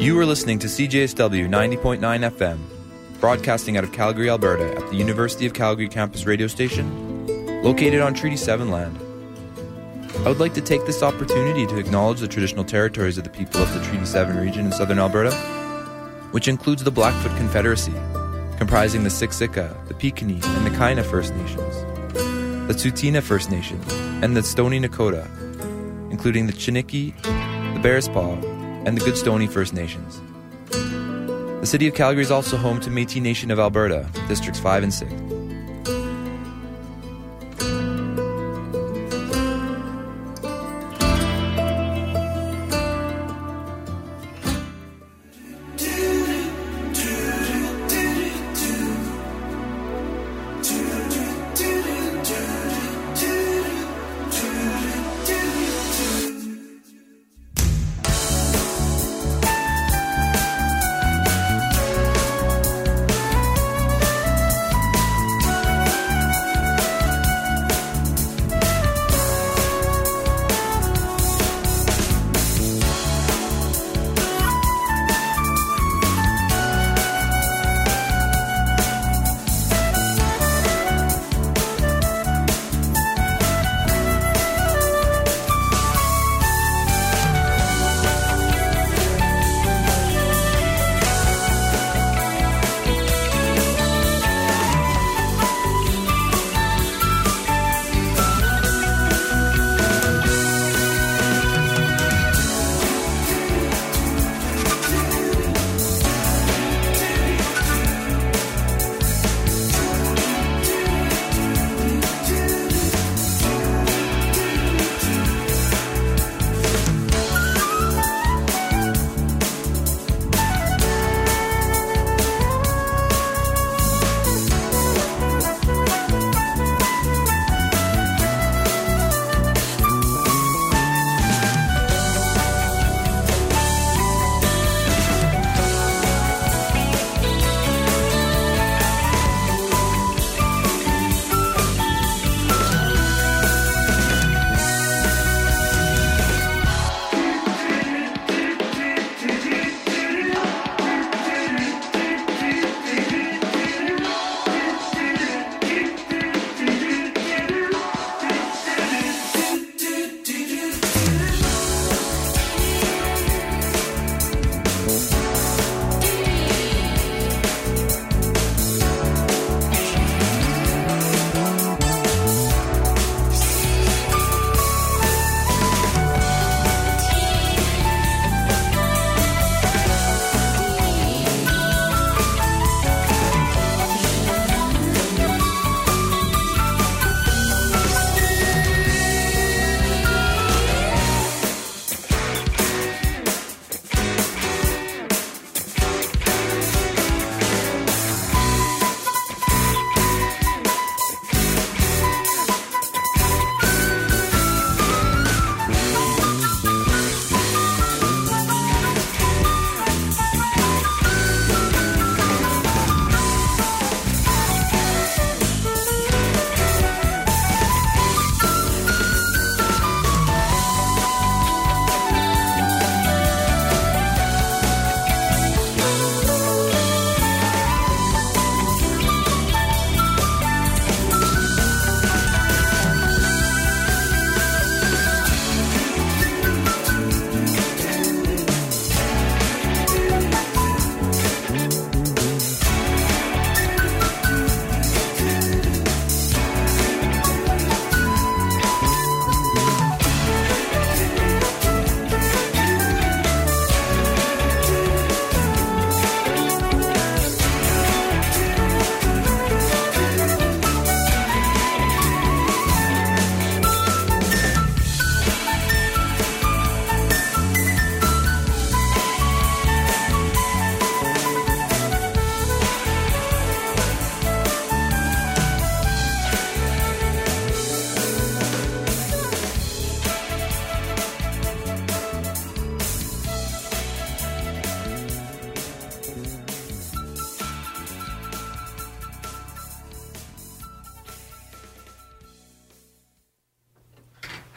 You are listening to CJSW 90.9 FM, broadcasting out of Calgary, Alberta, at the University of Calgary campus radio station, located on Treaty 7 land. I would like to take this opportunity to acknowledge the traditional territories of the people of the Treaty 7 region in southern Alberta, which includes the Blackfoot Confederacy, comprising the Siksika, the Piikani, and the Kainai First Nations, the Tsuut'ina First Nation, and the Stony Nakoda, including the Chiniki, the Bearspaw, and the Goodstoney First Nations. The city of Calgary is also home to Métis Nation of Alberta, Districts 5 and 6.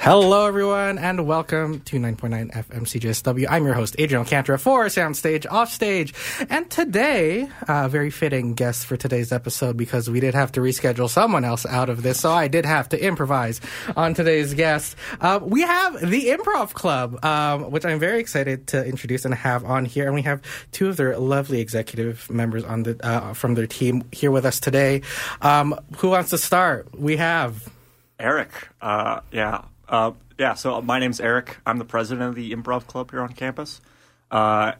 Hello, everyone, and welcome to 9.9 FM CJSW. I'm your host, Adrian Alcantara, for Soundstage Offstage. And today, very fitting guest for today's episode because we did have to reschedule someone else out of this, so I did have to improvise on today's guest. We have the Improv Club, which I'm very excited to introduce and have on here. And we have two of their lovely executive members on the from their team here with us today. Who wants to start? We have Eric. So my name's Eric. I'm the president of the Improv Club here on campus. Other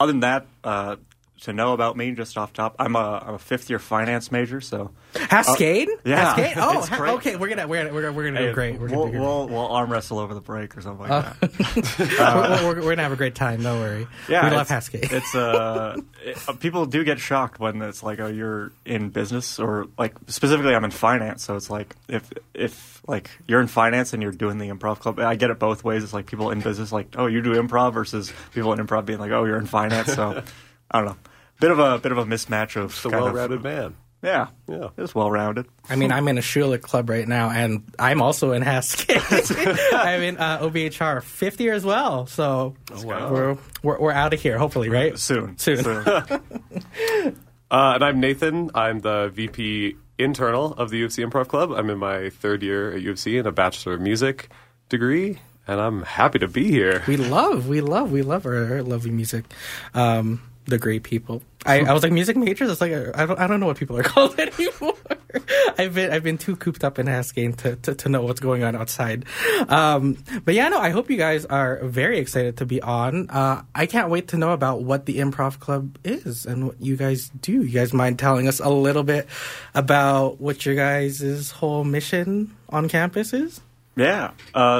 than that, to know about me just off top, I'm a fifth-year finance major. So Haskayne? Yeah. Haskayne? Oh, okay. We're gonna do great. We'll arm wrestle over the break or something like that. We're gonna have a great time. Don't worry. Yeah, we love Haskayne. It's people do get shocked when it's like, oh, you're in business, or like specifically I'm in finance. So it's like if like you're in finance and you're doing the Improv Club, I get it both ways. It's like people in business like, oh, you do improv, versus people in improv being like, oh, you're in finance. So I don't know. Bit of a mismatch of it's a well-rounded man. Yeah, it's well-rounded. I mean, I'm in a Shula club right now, and I'm also in Haskayne. I'm in OBHR 50 as well, so we're out of here, hopefully, right? Soon. And I'm Nathan. I'm the VP internal of the U of C Improv Club. I'm in my third year at U of C in a Bachelor of Music degree, and I'm happy to be here. We love our lovely music. The great people. I was like, music majors. It's like I don't know what people are called anymore. I've been too cooped up in Haskayne to know what's going on outside. But yeah, no. I hope you guys are very excited to be on. I can't wait to know about what the Improv Club is and what you guys do. You guys mind telling us a little bit about what your guys' whole mission on campus is? Yeah.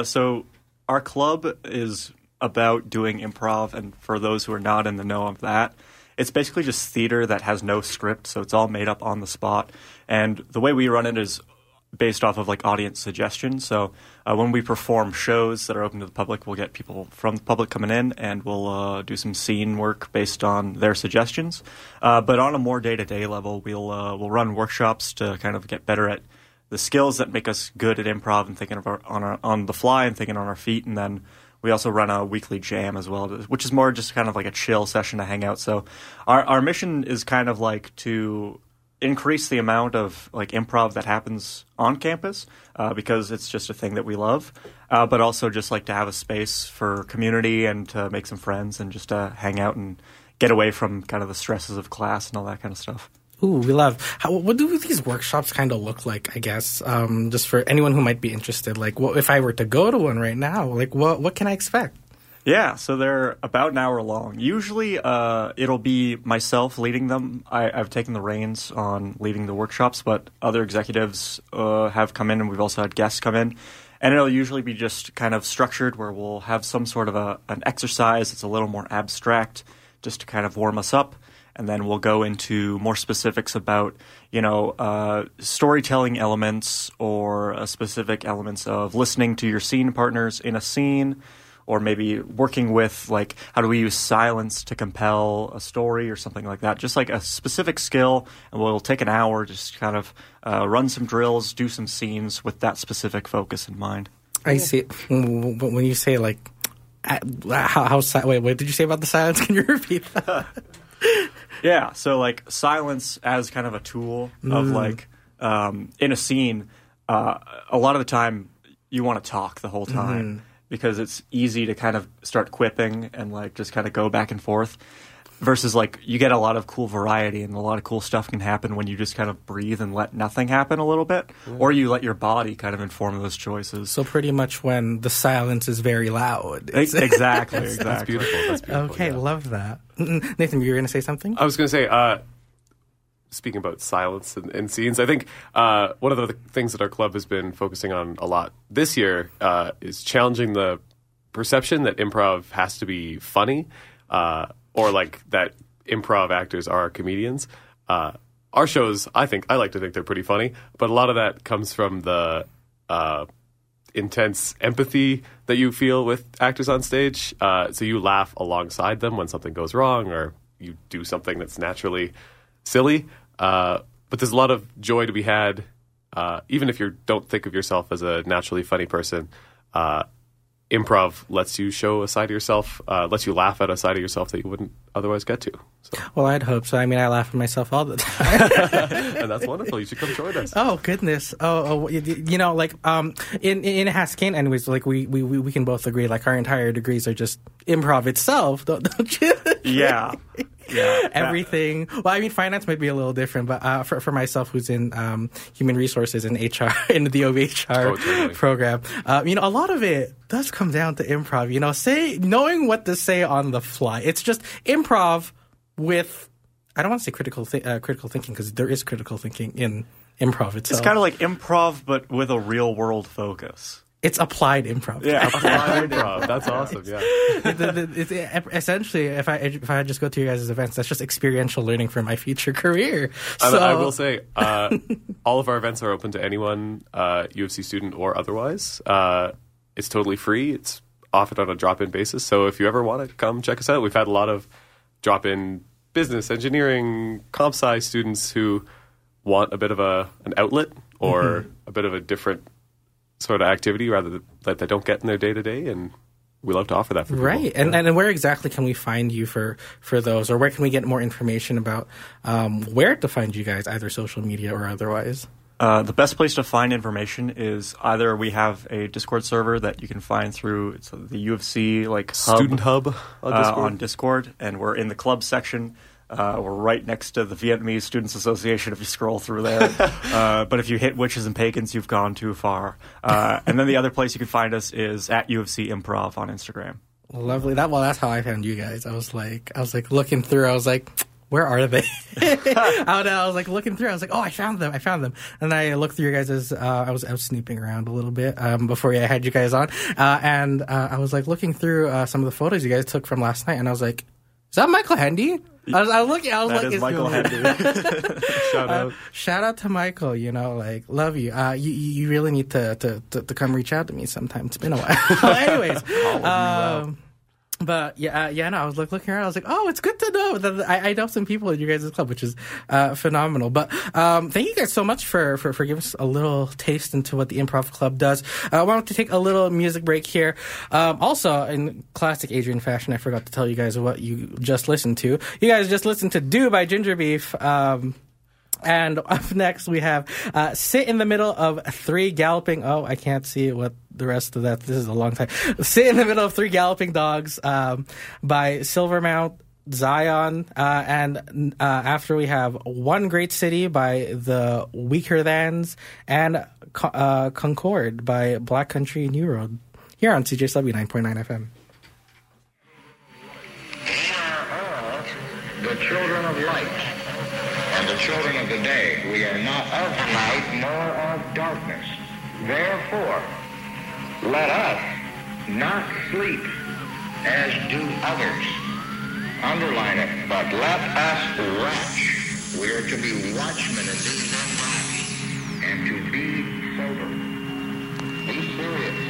So our club is about doing improv, and for those who are not in the know of that, it's basically just theater that has no script, so it's all made up on the spot. And the way we run it is based off of like audience suggestion. So when we perform shows that are open to the public, we'll get people from the public coming in, and we'll do some scene work based on their suggestions. But on a more day-to-day level, we'll run workshops to kind of get better at the skills that make us good at improv and thinking of on the fly and thinking on our feet, and then we also run a weekly jam as well, which is more just kind of like a chill session to hang out. So our mission is kind of like to increase the amount of like improv that happens on campus because it's just a thing that we love, but also just like to have a space for community and to make some friends and just to hang out and get away from kind of the stresses of class and all that kind of stuff. Ooh, we love. What do these workshops kind of look like, I guess, just for anyone who might be interested? Like, what if I were to go to one right now? Like, what can I expect? Yeah, so they're about an hour long. Usually it'll be myself leading them. I've taken the reins on leading the workshops, but other executives have come in, and we've also had guests come in. And it'll usually be just kind of structured where we'll have some sort of an exercise that's a little more abstract just to kind of warm us up. And then we'll go into more specifics about, storytelling elements or specific elements of listening to your scene partners in a scene, or maybe working with, like, how do we use silence to compel a story or something like that. Just like a specific skill, and we'll take an hour just kind of run some drills, do some scenes with that specific focus in mind. I see. When you say, like, what did you say about the silence? Can you repeat that? Yeah, so like silence as kind of a tool of like in a scene, a lot of the time you want to talk the whole time because it's easy to kind of start quipping and like just kind of go back and forth, versus like you get a lot of cool variety and a lot of cool stuff can happen when you just kind of breathe and let nothing happen a little bit, or you let your body kind of inform those choices. So pretty much when the silence is very loud. Exactly. That's beautiful. Okay, yeah. Love that. Nathan, you were going to say something? I was going to say, speaking about silence and scenes, I think one of the things that our club has been focusing on a lot this year is challenging the perception that improv has to be funny, or like that improv actors are comedians. Our shows, I like to think they're pretty funny, but a lot of that comes from the intense empathy that you feel with actors on stage. So you laugh alongside them when something goes wrong, or you do something that's naturally silly. But there's a lot of joy to be had, even if you don't think of yourself as a naturally funny person, Improv lets you show a side of yourself, lets you laugh at a side of yourself that you wouldn't otherwise get to. So. Well, I'd hope so. I mean, I laugh at myself all the time. And that's wonderful. You should come join us. Oh, goodness. Oh, you know, like in Haskayne, anyways, like we can both agree, like our entire degrees are just improv itself, don't you? Yeah. Yeah, everything. Well, I mean, finance might be a little different, but for myself, who's in human resources and HR, in the OBHR program, you know, a lot of it does come down to improv. You know, knowing what to say on the fly. It's just improv with, I don't want to say critical thinking, because there is critical thinking in improv itself. It's kind of like improv, but with a real world focus. It's applied improv. Yeah, applied improv. That's awesome. Yeah. Essentially, if I just go to your guys' events, that's just experiential learning for my future career. So. I will say, all of our events are open to anyone, U of C student or otherwise. It's totally free. It's offered on a drop-in basis. So if you ever want to come check us out, we've had a lot of drop-in business, engineering, comp sci students who want a bit of an outlet or a bit of a different sort of activity rather than that they don't get in their day-to-day, and we love to offer that for people. Right. And where exactly can we find you for those, or where can we get more information about where to find you guys, either social media or otherwise? The best place to find information is either we have a Discord server that you can find through, it's the U of C student hub on Discord, and we're in the club section. We're right next to the Vietnamese Students Association if you scroll through there. But if you hit Witches and Pagans, you've gone too far. And then the other place you can find us is at U of C Improv on Instagram. Lovely. Well, that's how I found you guys. I was like looking through. I was like, where are they? I was like looking through. I was like, oh, I found them. And I looked through your guys', I was snooping around a little bit before I had you guys on. And I was like looking through some of the photos you guys took from last night. And I was like, is that Michael Hendy? I was like, Michael Hendy. Shout out to Michael, you know, like, love you. You really need to come reach out to me sometime. It's been a while. Well, anyways. But yeah, I was looking around. I was like, oh, it's good to know that I know some people in your guys' club, which is phenomenal. But thank you guys so much for giving us a little taste into what the Improv Club does. I wanted to take a little music break here. Also, in classic Adrian fashion, I forgot to tell you guys what you just listened to. You guys just listened to Do by Ginger Beef. And up next, we have Sit in the Middle of Three Galloping... Oh, I can't see what the rest of that... This is a long time. Sit in the Middle of Three Galloping Dogs by Silver Mt. Zion. And after we have One Great City by The Weakerthans and Concorde by Black Country, New Road. Here on CJSW 9.9 FM. We are all the children of light. The children of the day, we are not of light nor of darkness. Therefore, let us not sleep as do others. Underline it, but let us watch. We are to be watchmen in these end times and to be sober. Be serious.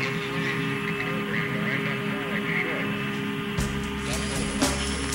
Get serious with the program or end up falling short. That's what it is.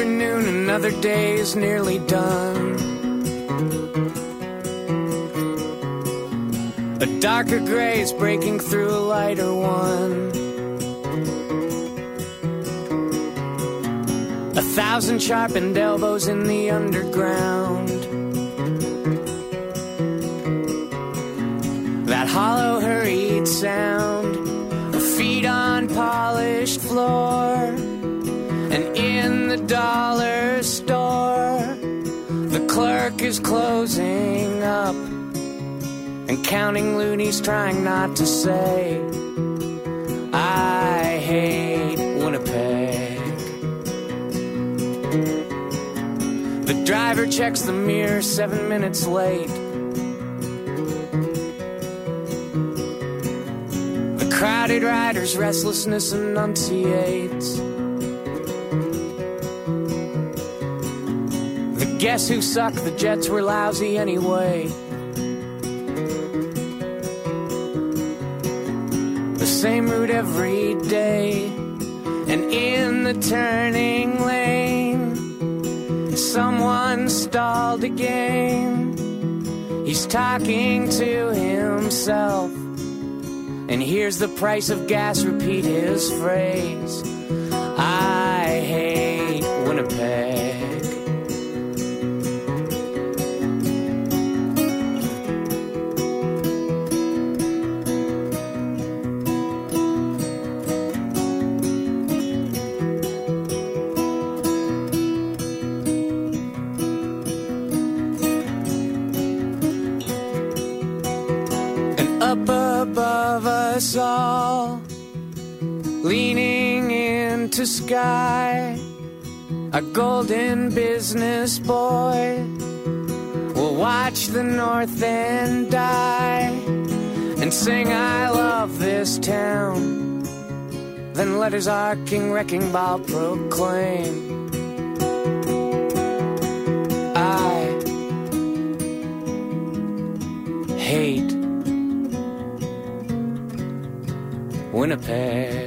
afternoon, another day is nearly done. A darker gray is breaking through a lighter one. A thousand sharpened elbows in the underground. That hollow, hurried sound of feet on polished floor. And in the dollar store, the clerk is closing up and counting loonies, trying not to say, I hate Winnipeg. The driver checks the mirror 7 minutes late. Crowded rider's restlessness enunciates. The Guess Who sucked, the Jets were lousy anyway. The same route every day, and in the turning lane, someone stalled again. He's talking to himself. And here's the price of gas, repeat his phrase, I hate Winnipeg. All leaning into sky, a golden business boy will watch the north end die and sing I love this town. Then let his arcing wrecking ball proclaim, I hate Winnipeg.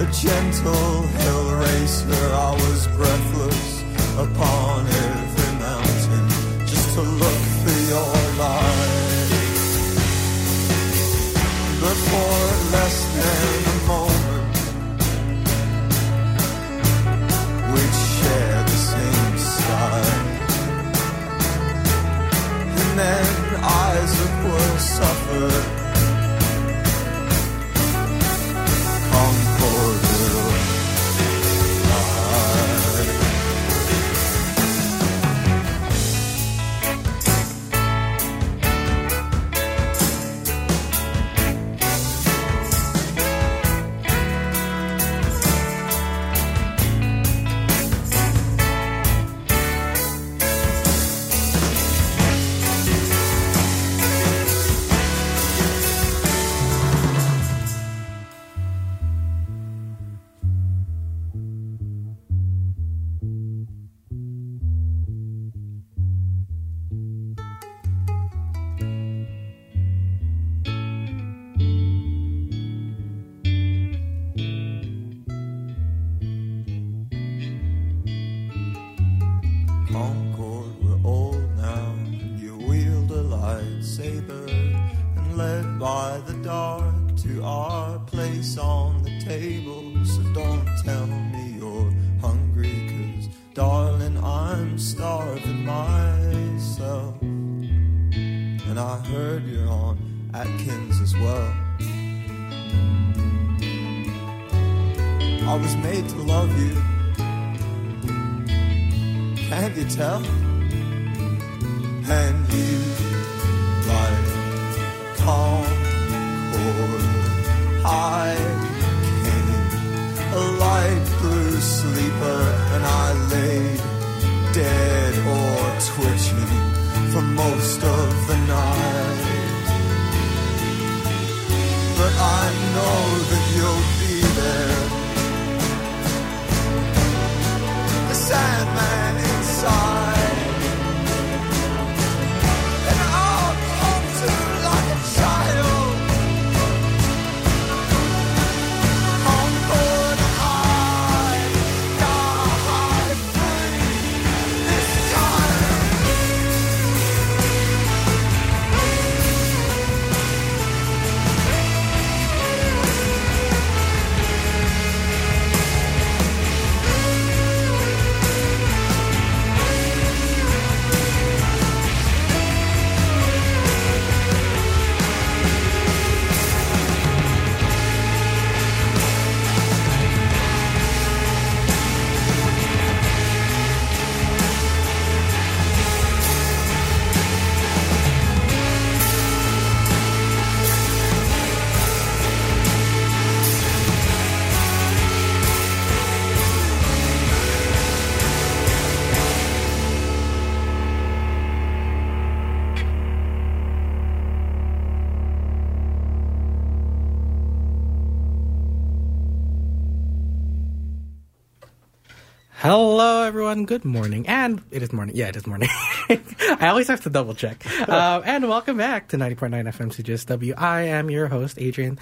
A Concorde were old now. You wield a lightsaber and led by the dark to our place on the table. So don't tell me you're hungry, 'cause darling, I'm starving myself. And I heard you're on Atkins as well. I was made to love you. Can't you tell? And you, like Concorde, I came, a light blue sleeper, and I lay dead or twitching for most of the night. But I know that you'll be there. The Sandman inside. Hello, everyone. Good morning. And it is morning. Yeah, it is morning. I always have to double check. And welcome back to 90.9 FM CJSW. I am your host, Adrian,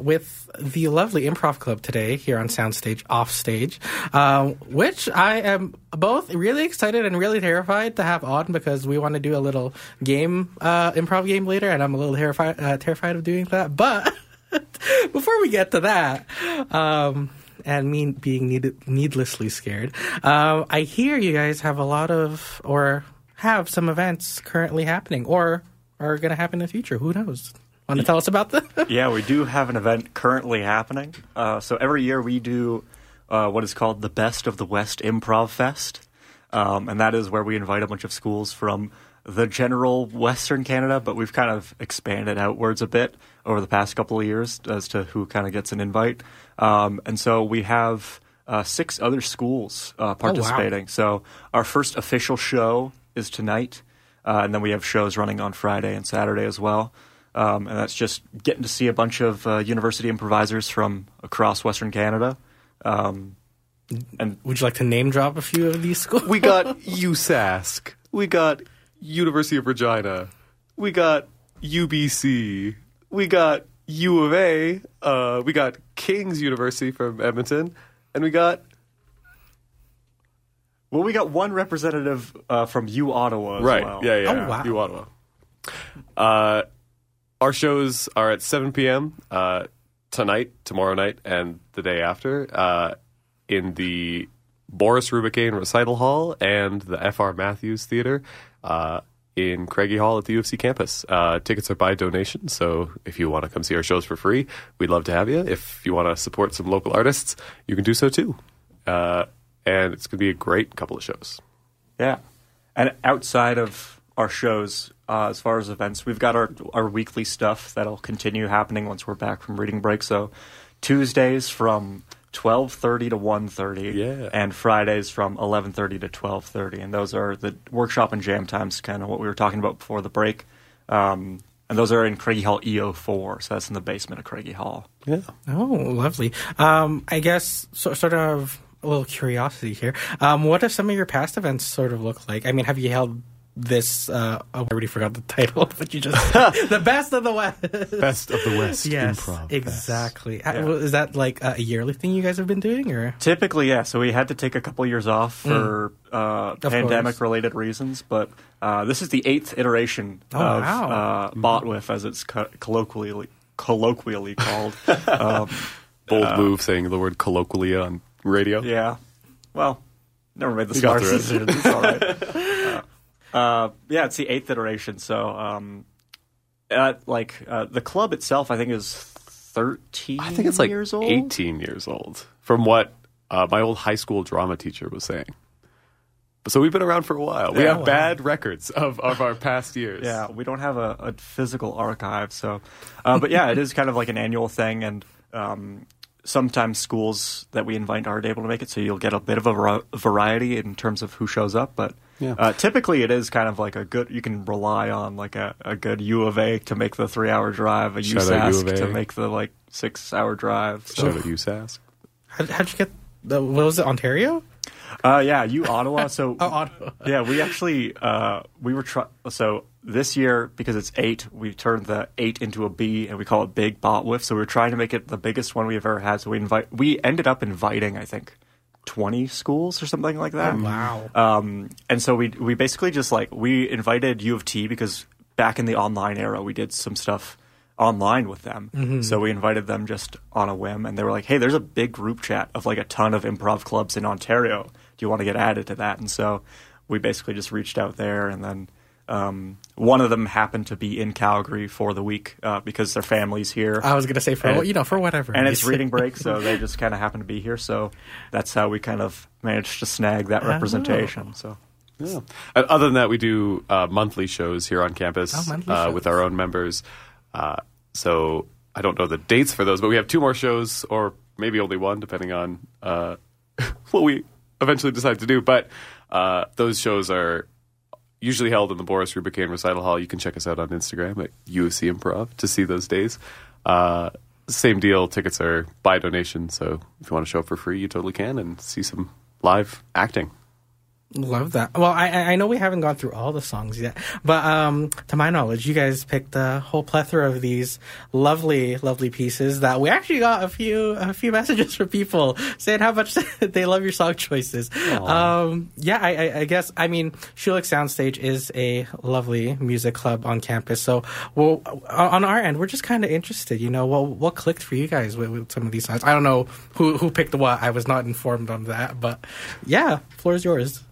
with the lovely improv club today here on Soundstage Offstage, which I am both really excited and really terrified to have on because we want to do a little game, improv game later, and I'm a little terrified of doing that. But before we get to that, and me being needlessly scared. I hear you guys have a lot of, or have some events currently happening, or are going to happen in the future. Who knows? Want to tell us about them? Yeah, we do have an event currently happening. So every year we do what is called the Best of the West Improv Fest. And that is where we invite a bunch of schools from the general Western Canada, but we've kind of expanded outwards a bit over the past couple of years as to who kind of gets an invite. And so we have 6 other schools participating. Oh, wow. So our first official show is tonight, and then we have shows running on Friday and Saturday as well. And that's just getting to see a bunch of university improvisers from across Western Canada. And would you like to name drop a few of these schools? We got USASC. We got University of Regina. We got UBC. We got U of A. We got King's University from Edmonton, and we got one representative from U Ottawa as right. well. Yeah. Oh, wow. U Ottawa. Our shows are at 7 p.m. Tonight, tomorrow night, and the day after in the Boris Roubakine Recital Hall and the F.R. Matthews Theater in Craigie Hall at the U of C campus. Tickets are by donation, so if you want to come see our shows for free, we'd love to have you. If you want to support some local artists, you can do so too. And it's going to be a great couple of shows. Yeah. And outside of our shows, as far as events, we've got our weekly stuff that'll continue happening once we're back from reading break. So Tuesdays from 12:30 to 1:30, and Fridays from 11:30 to 12:30, and those are the workshop and jam times, kind of what we were talking about before the break, and those are in Craigie Hall EO4, so that's in the basement of Craigie Hall. Yeah. Oh, lovely. I guess sort of a little curiosity here. What have some of your past events sort of looked like? I mean, have you held this I already forgot the title of what you just said. The Best of the West. Best of the West. Yes, improv. Exactly. Yeah. Is that like a yearly thing you guys have been doing? Or typically, yeah. So we had to take a couple years off for pandemic-related reasons, but this is the 8th iteration of BotWiff, as it's colloquially called. Bold move saying the word colloquially on radio. Yeah. Well, never made the smart decision. It's all right. Yeah, it's the 8th iteration. So, the club itself, I think, is 13 years old. I think it's like 18 years old, from what my old high school drama teacher was saying. So we've been around for a while. We have bad records of our past years. Yeah, we don't have a physical archive. So, but yeah, it is kind of like an annual thing, and sometimes schools that we invite aren't able to make it, so you'll get a bit of a variety in terms of who shows up, but... Yeah. Typically, it is kind of like a good. You can rely on like a good U of A to make the 3-hour drive, a USASC to make the like 6-hour drive. So. Shout out USASC. How'd you get the? What was it? Ontario? Yeah, U Ottawa. So Ottawa. Yeah, we actually we were so this year, because it's 8, we turned the 8 into a B and we call it Big BotWiff. So we were trying to make it the biggest one we've ever had. So we ended up inviting, I think, 20 schools or something like that. Oh, wow. And so we basically just like we invited U of T, because back in the online era we did some stuff online with them. Mm-hmm. So we invited them just on a whim, and they were like, hey, there's a big group chat of like a ton of improv clubs in Ontario. Do you want to get added to that? And so we basically just reached out there, and then one of them happened to be in Calgary for the week because their family's here. I was going to say, for whatever. And it's reading break, so they just kind of happened to be here. So that's how we kind of managed to snag that representation. So, yeah. Other than that, we do monthly shows here on campus with our own members. So I don't know the dates for those, but we have 2 more shows, or maybe only one, depending on what we eventually decide to do. But those shows are usually held in the Boris Roubakine Recital Hall. You can check us out on Instagram at UFC Improv to see those days. Same deal. Tickets are by donation. So if you want to show up for free, you totally can and see some live acting. Love that. Well, I know we haven't gone through all the songs yet, but to my knowledge, you guys picked a whole plethora of these lovely, lovely pieces that we actually got a few messages from people saying how much they love your song choices. Yeah, I guess, I mean, Shula Soundstage is a lovely music club on campus, so we'll, on our end, we're just kind of interested, you know, what clicked for you guys with some of these songs. I don't know who picked what. I was not informed on that, but yeah, floor is yours.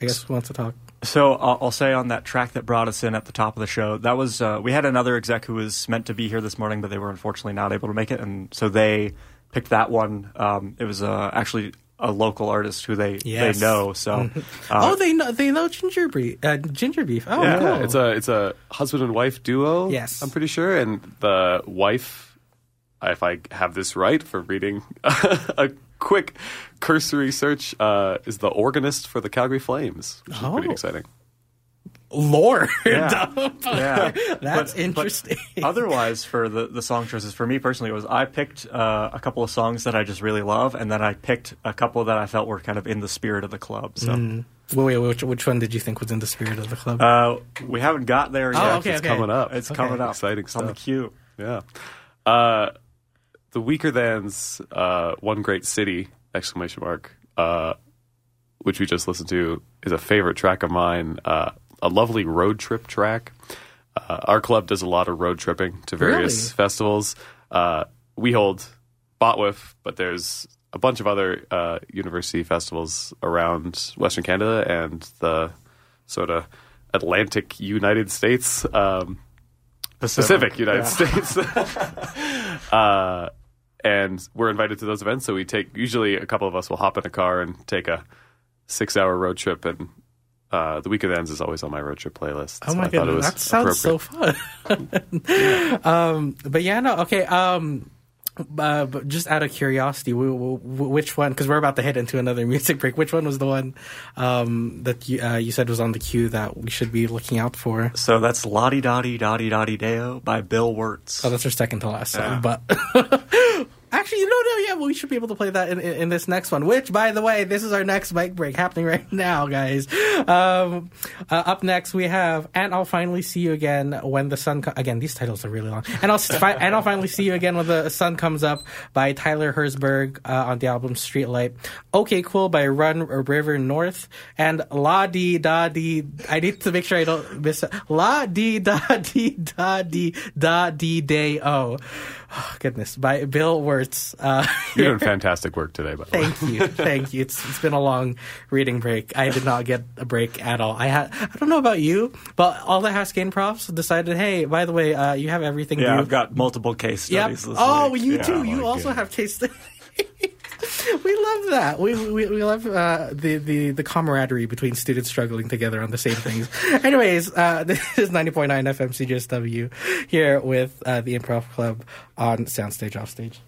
I guess wants to talk. So I'll say on that track that brought us in at the top of the show, that was we had another exec who was meant to be here this morning, but they were unfortunately not able to make it, and so they picked that one. It was actually a local artist who they know. So they know Ginger Beef. Oh yeah, cool. It's a husband and wife duo. Yes, I'm pretty sure, and the wife, if I have this right for reading a quick cursory search, is the organist for the Calgary Flames, which is pretty exciting. Lord. Yeah. Yeah. That's interesting. But otherwise, for the song choices, for me personally, was I picked a couple of songs that I just really love, and then I picked a couple that I felt were kind of in the spirit of the club. So. Mm. Wait, which one did you think was in the spirit of the club? We haven't got there yet. Oh, okay, it's coming up. It's coming up. Exciting stuff. On the queue. Yeah. The Weakerthans, One Great City, !, which we just listened to, is a favorite track of mine, a lovely road trip track. Our club does a lot of road tripping to various festivals. We hold BotWiff, but there's a bunch of other university festivals around Western Canada and the sort of Atlantic United States, Pacific United States. And we're invited to those events, so we take, usually a couple of us will hop in a car and take a 6-hour road trip, and The Weakerthans is always on my road trip playlist. Oh my goodness, that sounds so fun. Yeah. But yeah, no, okay. But just out of curiosity, which one, because we're about to head into another music break, which one was the one that you said was on the queue that we should be looking out for? So that's Lottie Dottie Dottie Dottie Deo by Bill Wurtz. Oh, that's her second to last song, but Actually, well, we should be able to play that in this next one, which, by the way, this is our next mic break happening right now, guys. Up next, we have And I'll Finally See You Again When the Sun Comes... Again, these titles are really long. And I'll Finally See You Again When the Sun Comes Up by Tyler Herzberg on the album Streetlight. Okay Cool by Run River North. And La Di Da Di... I need to make sure I don't miss it. La Di Da Di Da Di Da Di Day O. Oh, goodness. By Bill Wurtz. You're doing fantastic work today, by the way. Thank you. Thank you. It's been a long reading break. I did not get a break at all. I don't know about you, but all the Haskayne profs decided, hey, by the way, you have everything. Yeah, I've got multiple case studies. Yep. Oh, you too. Like you also have case studies. We love that. We love the camaraderie between students struggling together on the same things. Anyways, this is 90.9 FM CJSW here with the Improv Club on Soundstage Offstage.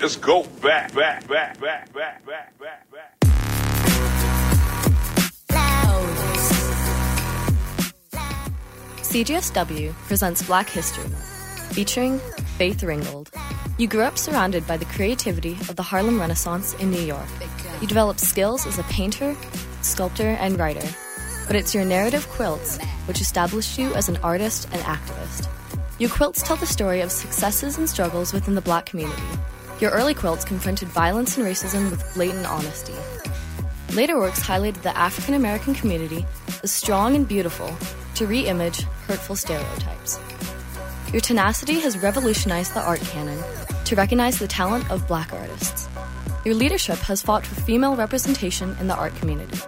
Let's go back. CJSW presents Black History, featuring Faith Ringgold. You grew up surrounded by the creativity of the Harlem Renaissance in New York. You developed skills as a painter, sculptor, and writer. But it's your narrative quilts which established you as an artist and activist. Your quilts tell the story of successes and struggles within the Black community. Your early quilts confronted violence and racism with blatant honesty. Later works highlighted the African American community as strong and beautiful to re-image hurtful stereotypes. Your tenacity has revolutionized the art canon to recognize the talent of Black artists. Your leadership has fought for female representation in the art community.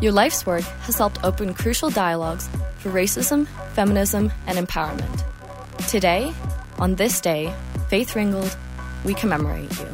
Your life's work has helped open crucial dialogues for racism, feminism, and empowerment. Today, on this day, Faith Ringgold, we commemorate you.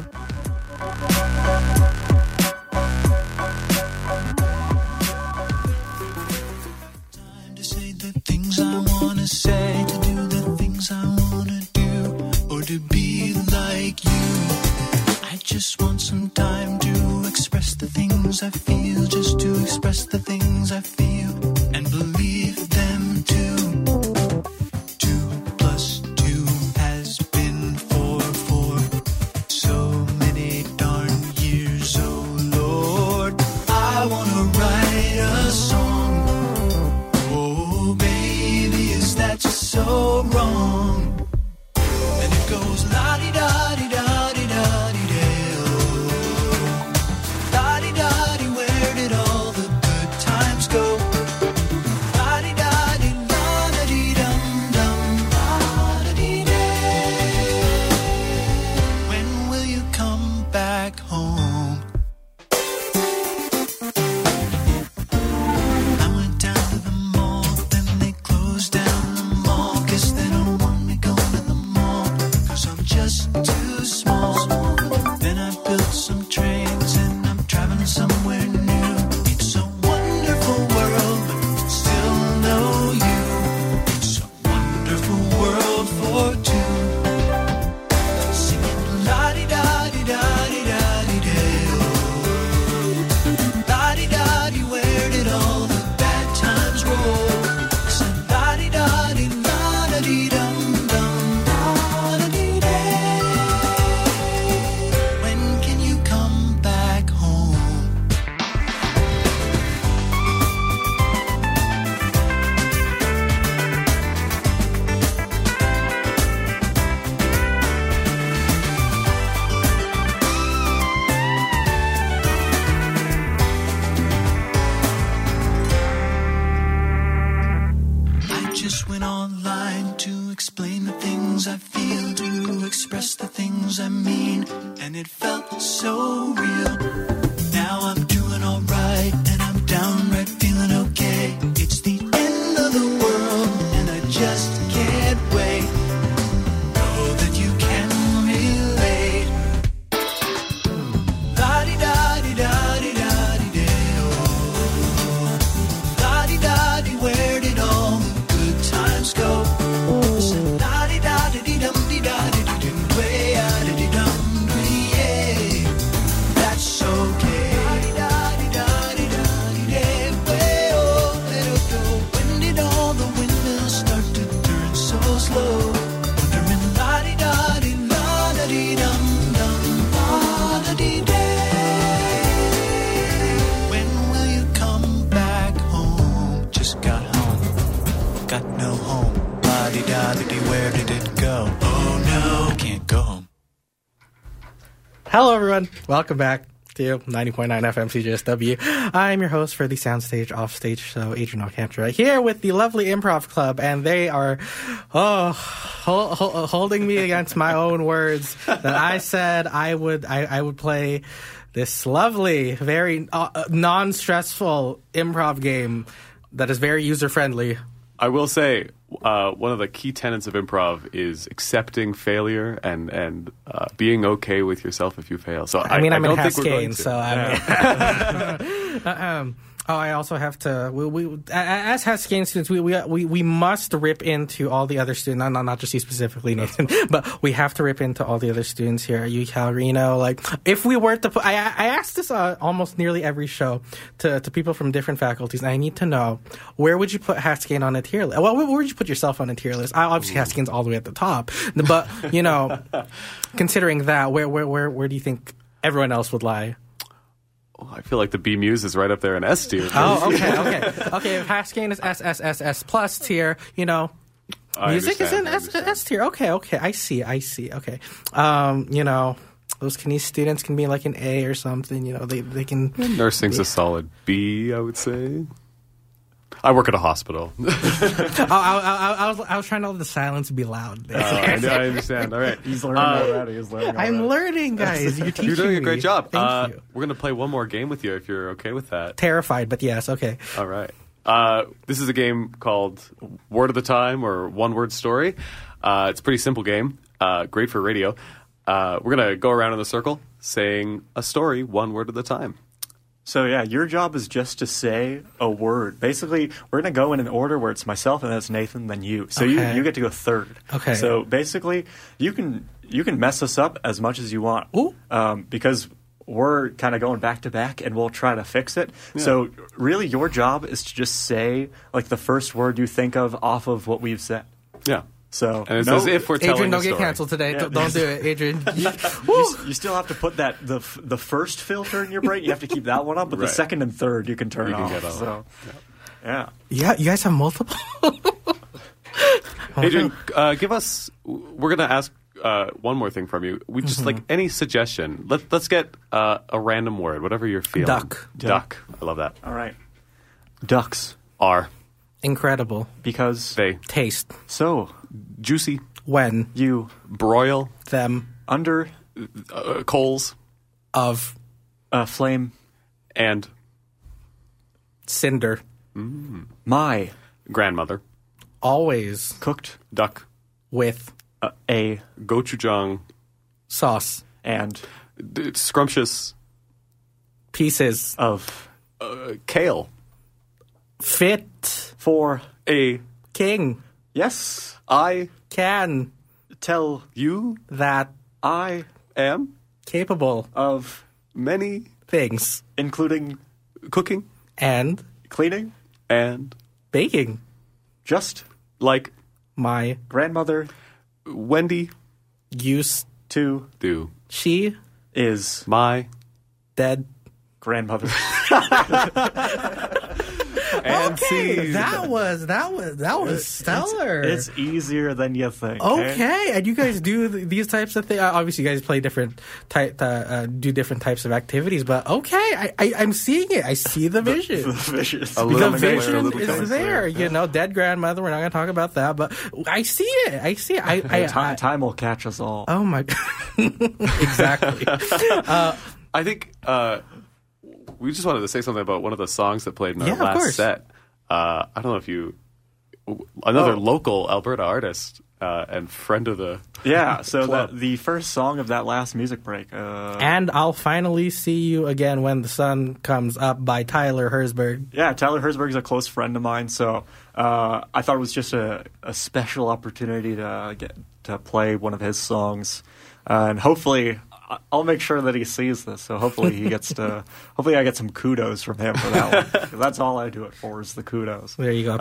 Welcome back to 90.9 FM CJSW. I'm your host for the Soundstage Offstage show, Adrian Alcantara, here with the lovely Improv Club, and they are holding me against my own words that I said I would play this lovely, very non-stressful improv game that is very user-friendly. I will say one of the key tenets of improv is accepting failure and being okay with yourself if you fail. So I mean, I'm in Haskayne, so I mean. I also have to. We as Haskayne students, we must rip into all the other students. Not just you specifically, Nathan, but we have to rip into all the other students here at UCalgary. You know, like if we were to, I asked this almost nearly every show to people from different faculties. And I need to know, where would you put Haskayne on a tier list? Well, where would you put yourself on a tier list? Obviously, Haskayne's all the way at the top, but you know, considering that, where do you think everyone else would lie? I feel like the B Muse is right up there in S tier. Oh, okay. If Haskayne is S tier, you know, music is in S tier. Okay. I see. Okay, you know, those Canese students can be like an A or something. You know, they can. Nursing's a solid B, I would say. I work at a hospital. I was trying to let the silence be loud. I understand. All right. He's learning already. I'm learning, guys. You're teaching me. You're doing a great job. Thank you. We're going to play one more game with you if you're okay with that. Terrified, but yes, okay. All right. This is a game called Word of the Time or One Word Story. It's a pretty simple game. Great for radio. We're going to go around in a circle saying a story one word at a time. So, yeah, your job is just to say a word. Basically, we're going to go in an order where it's myself and then it's Nathan, then you. So okay. you get to go third. Okay. So, basically, you can mess us up as much as you want. Ooh. Because we're kind of going back-to-back and we'll try to fix it. Yeah. So, really, your job is to just say, like, the first word you think of off of what we've said. Yeah. So, and it's as if we're telling Adrian, don't get canceled today. Yeah. Don't do it, Adrian. You still have to put that the first filter in your brain. You have to keep that one up, but right. The second and third you can turn off. Can so, yeah. You guys have multiple. Adrian, give us. We're gonna ask one more thing from you. We just like any suggestion. Let's get a random word, whatever you're feeling. Duck. I love that. All right. Ducks are incredible because they taste so juicy when you broil them under coals of flame and cinder. My grandmother always cooked duck with a gochujang sauce and scrumptious pieces of kale fit for a king. Yes, I can tell you that I am capable of many things, including cooking and cleaning and baking, just like my grandmother Wendy used to do. She is my dead grandmother. And okay, see. That was stellar. It's easier than you think. Okay, and you guys do these types of things. Obviously, you guys play do different types of activities. But okay, I'm seeing it. I see the vision. The vision is there. You know, dead grandmother. We're not going to talk about that, but I see it. Time will catch us all. Oh my God! Exactly. I think. We just wanted to say something about one of the songs that played in our last set. I don't know if you... Another local Alberta artist and friend of the so the first song of that last music break. And I'll Finally See You Again When the Sun Comes Up by Tyler Herzberg. Yeah, Tyler Herzberg is a close friend of mine, so I thought it was just a special opportunity to play one of his songs. And hopefully... I'll make sure that he sees this, so hopefully he gets to. Hopefully, I get some kudos from him for that one. That's all I do it for is the kudos. There you go.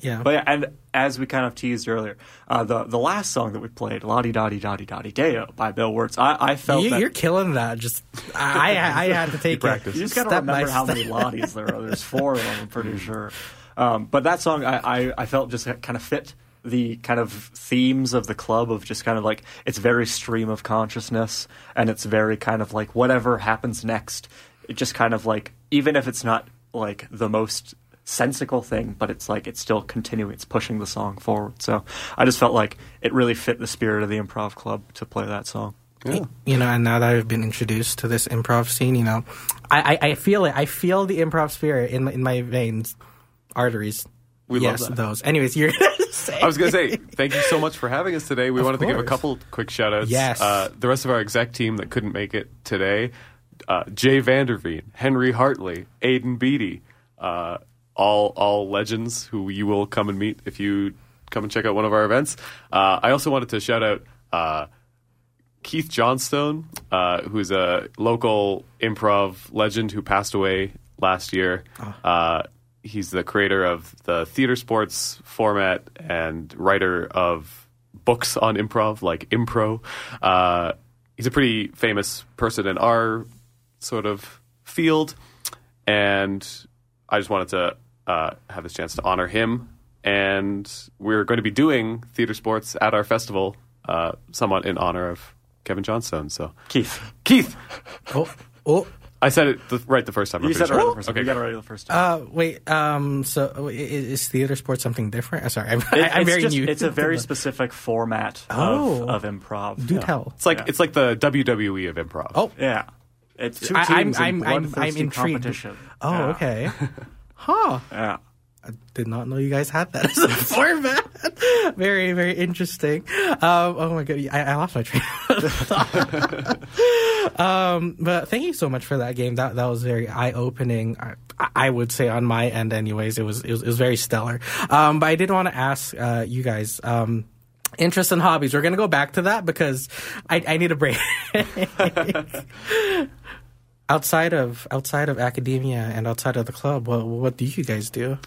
Yeah. But yeah, and as we kind of teased earlier, the last song that we played, "La Di Da Di Da Di Da Di Deo" by Bill Wurtz, I felt you're killing that. Just I had to take practice. You just gotta remember how many Lotties there are. There's four of them, I'm pretty sure. But that song, I felt just kind of fit the kind of themes of the club of just kind of like it's very stream of consciousness and it's very kind of like whatever happens next. It just kind of like, even if it's not like the most sensical thing, but it's like it's still continuing, it's pushing the song forward. So I just felt like it really fit the spirit of the improv club to play that song. Yeah. You know, and now that I've been introduced to this improv scene, you know, I feel it. I feel the improv spirit in my veins, arteries. We love that. Those. Anyways, you're I was going to say, thank you so much for having us today. We wanted to give a couple quick shout-outs. Yes. The rest of our exec team that couldn't make it today, Jay Vanderveen, Henry Hartley, Aiden Beattie, all legends who you will come and meet if you come and check out one of our events. I also wanted to shout out Keith Johnstone, who's a local improv legend who passed away last year. He's the creator of the theater sports format and writer of books on improv, like Impro. He's a pretty famous person in our sort of field, and I just wanted to have this chance to honor him. And we're going to be doing theater sports at our festival, somewhat in honor of Kevin Johnstone. So Keith. I said it right the first time. You said it right the first time. Okay, you got it right the first time. Wait, so is theater sports something different? Sorry, I'm very new. It's a very specific format of improv. Do tell. It's like the WWE of improv. Oh, yeah. It's two teams in bloodthirsty competition. Oh, yeah. Okay. Huh. Yeah. I did not know you guys had that as a format. Very, very interesting. Oh my god, I lost my train of thought. But thank you so much for that game. That was very eye-opening. I would say on my end, anyways, it was very stellar. But I did want to ask you guys. Interests and hobbies. We're going to go back to that because I need a break. Outside of academia and outside of the club, what do you guys do?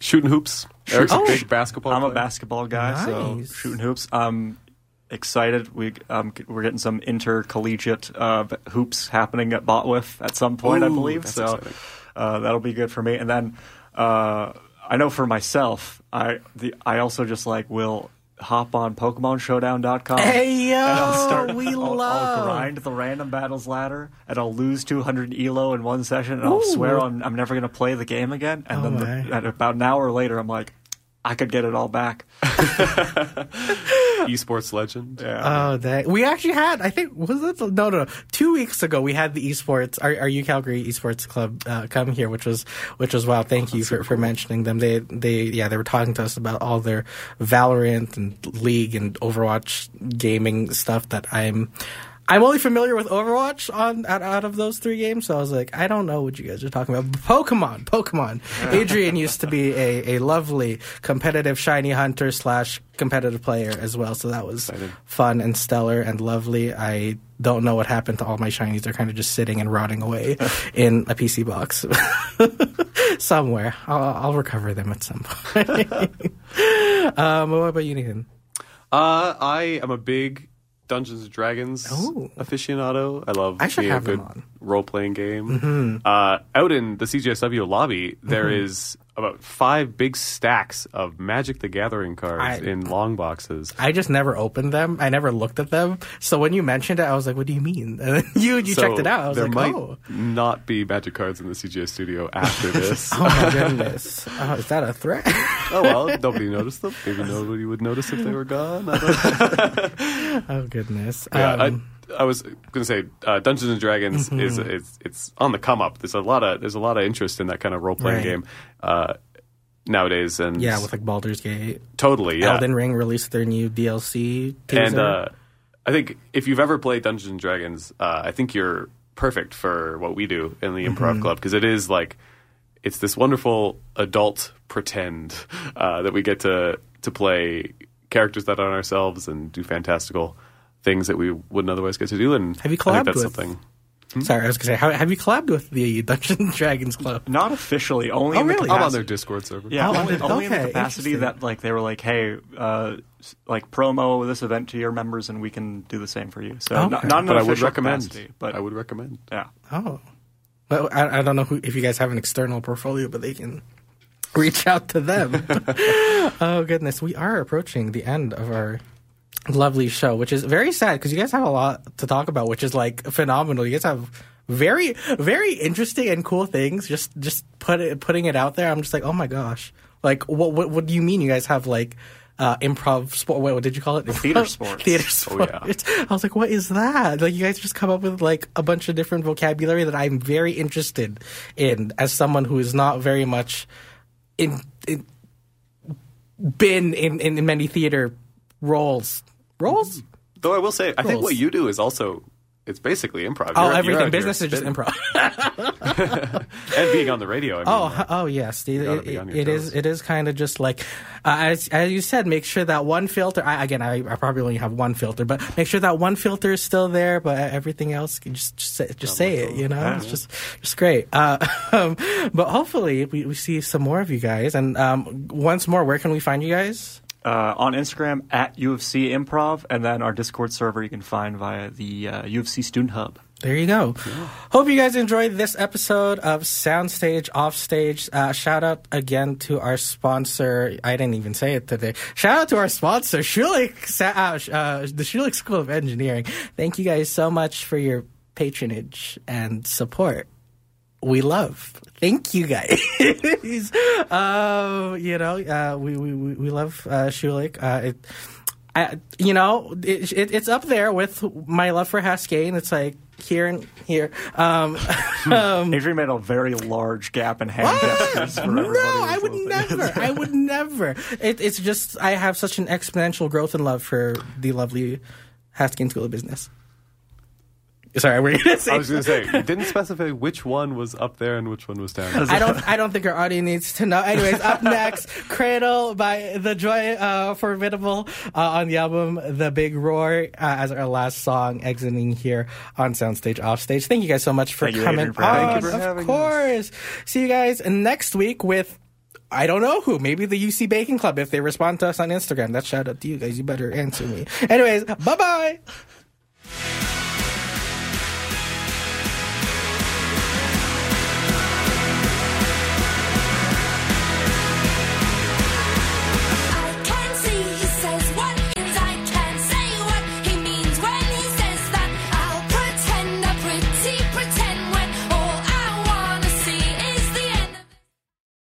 Shooting hoops. Eric's a big basketball. I'm a basketball guy, so shooting hoops. Excited. We're getting some intercollegiate hoops happening at BotWiff at some point, I believe. So that'll be good for me. And then I know for myself, I also just will hop on PokemonShowdown.com. Hey, yo! And I'll grind the random battles ladder, and I'll lose 200 ELO in one session, and I'll swear I'm never going to play the game again. And then about an hour later, I'm like, I could get it all back. Esports legend. Yeah. Oh, dang. We actually had, I think, 2 weeks ago we had the esports. Our U Calgary esports club come here, which was wild. Thank you for mentioning them. They were talking to us about all their Valorant and League and Overwatch gaming stuff that I'm only familiar with Overwatch out of those three games, so I was like, I don't know what you guys are talking about. Pokemon. Adrian used to be a lovely competitive shiny hunter / competitive player as well, so that was fun and stellar and lovely. I don't know what happened to all my shinies. They're kind of just sitting and rotting away in a PC box somewhere. I'll recover them at some point. What about you, Nathan? I am a big Dungeons & Dragons aficionado. I love being a good role-playing game. Mm-hmm. Out in the CJSW lobby, there is about 5 big stacks of Magic the Gathering cards in long boxes. I just never opened them. I never looked at them. So when you mentioned it, I was like, what do you mean? And then you checked it out. I was like, might not be Magic cards in the CJS studio after this. Oh, my goodness. Is that a threat? Oh, well, nobody noticed them. Maybe nobody would notice if they were gone. Oh, goodness. Yeah, I was going to say Dungeons & Dragons is on the come up. There's a lot of interest in that kind of role-playing game nowadays. And yeah, with like Baldur's Gate. Totally, yeah. Elden Ring released their new DLC teaser. And I think if you've ever played Dungeons & Dragons, I think you're perfect for what we do in the Improv Club, because it is like it's this wonderful adult pretend that we get to play characters that aren't ourselves and do fantastical things that we wouldn't otherwise get to do, and have you collabed with something? Sorry, I was going to say, have you collabed with the Dungeons & Dragons Club? Not officially, only I'm on their Discord server. Yeah, only in the capacity that they were like, hey, promo this event to your members, and we can do the same for you. So not an official capacity, but I would recommend. Yeah. Oh, well, I don't know if you guys have an external portfolio, but they can reach out to them. Oh goodness, we are approaching the end of our lovely show, which is very sad because you guys have a lot to talk about, which is phenomenal. You guys have very, very interesting and cool things. Just putting it out there. I'm just like, oh my gosh, what do you mean? You guys have improv sport? What did you call it? Theater sports. Theater sports. Oh, yeah. I was like, what is that? You guys just come up with a bunch of different vocabulary that I'm very interested in as someone who is not very much in many theater roles. Though I will say, I think what you do is also It's basically improv. Oh, everything. Business is just improv. And being on the radio. I mean, yes. It is kind of just like, as you said, make sure that one filter. I probably only have one filter, but make sure that one filter is still there. But everything else, just say it. You know, yeah, it's just great. But hopefully, we see some more of you guys. And once more, where can we find you guys? On Instagram at U of C Improv, and then our Discord server you can find via the U of C Student Hub. There you go. Yeah. Hope you guys enjoyed this episode of Soundstage Offstage. Shout out again to our sponsor. I didn't even say it today. Shout out to our sponsor, Schulich, the Schulich School of Engineering. Thank you guys so much for your patronage and support. We love. Thank you guys. We love Schulich. It's up there with my love for Haskayne. It's like here and here. Adrian made a very large gap in hand gestures for everybody. No, I would never. I would never. It's just I have such an exponential growth in love for the lovely Haskayne School of Business. Sorry, were you going to say? I was going to say, you didn't specify which one was up there and which one was down there. I don't think our audience needs to know. Anyways, up next, Cradle by The Joy Formidable on the album The Big Roar as our last song exiting here on Soundstage Offstage. Thank you guys so much for coming. Thank you for having us. Of course. See you guys next week with... I don't know who. Maybe the UC Baking Club if they respond to us on Instagram. That's shout out to you guys. You better answer me. Anyways, bye-bye.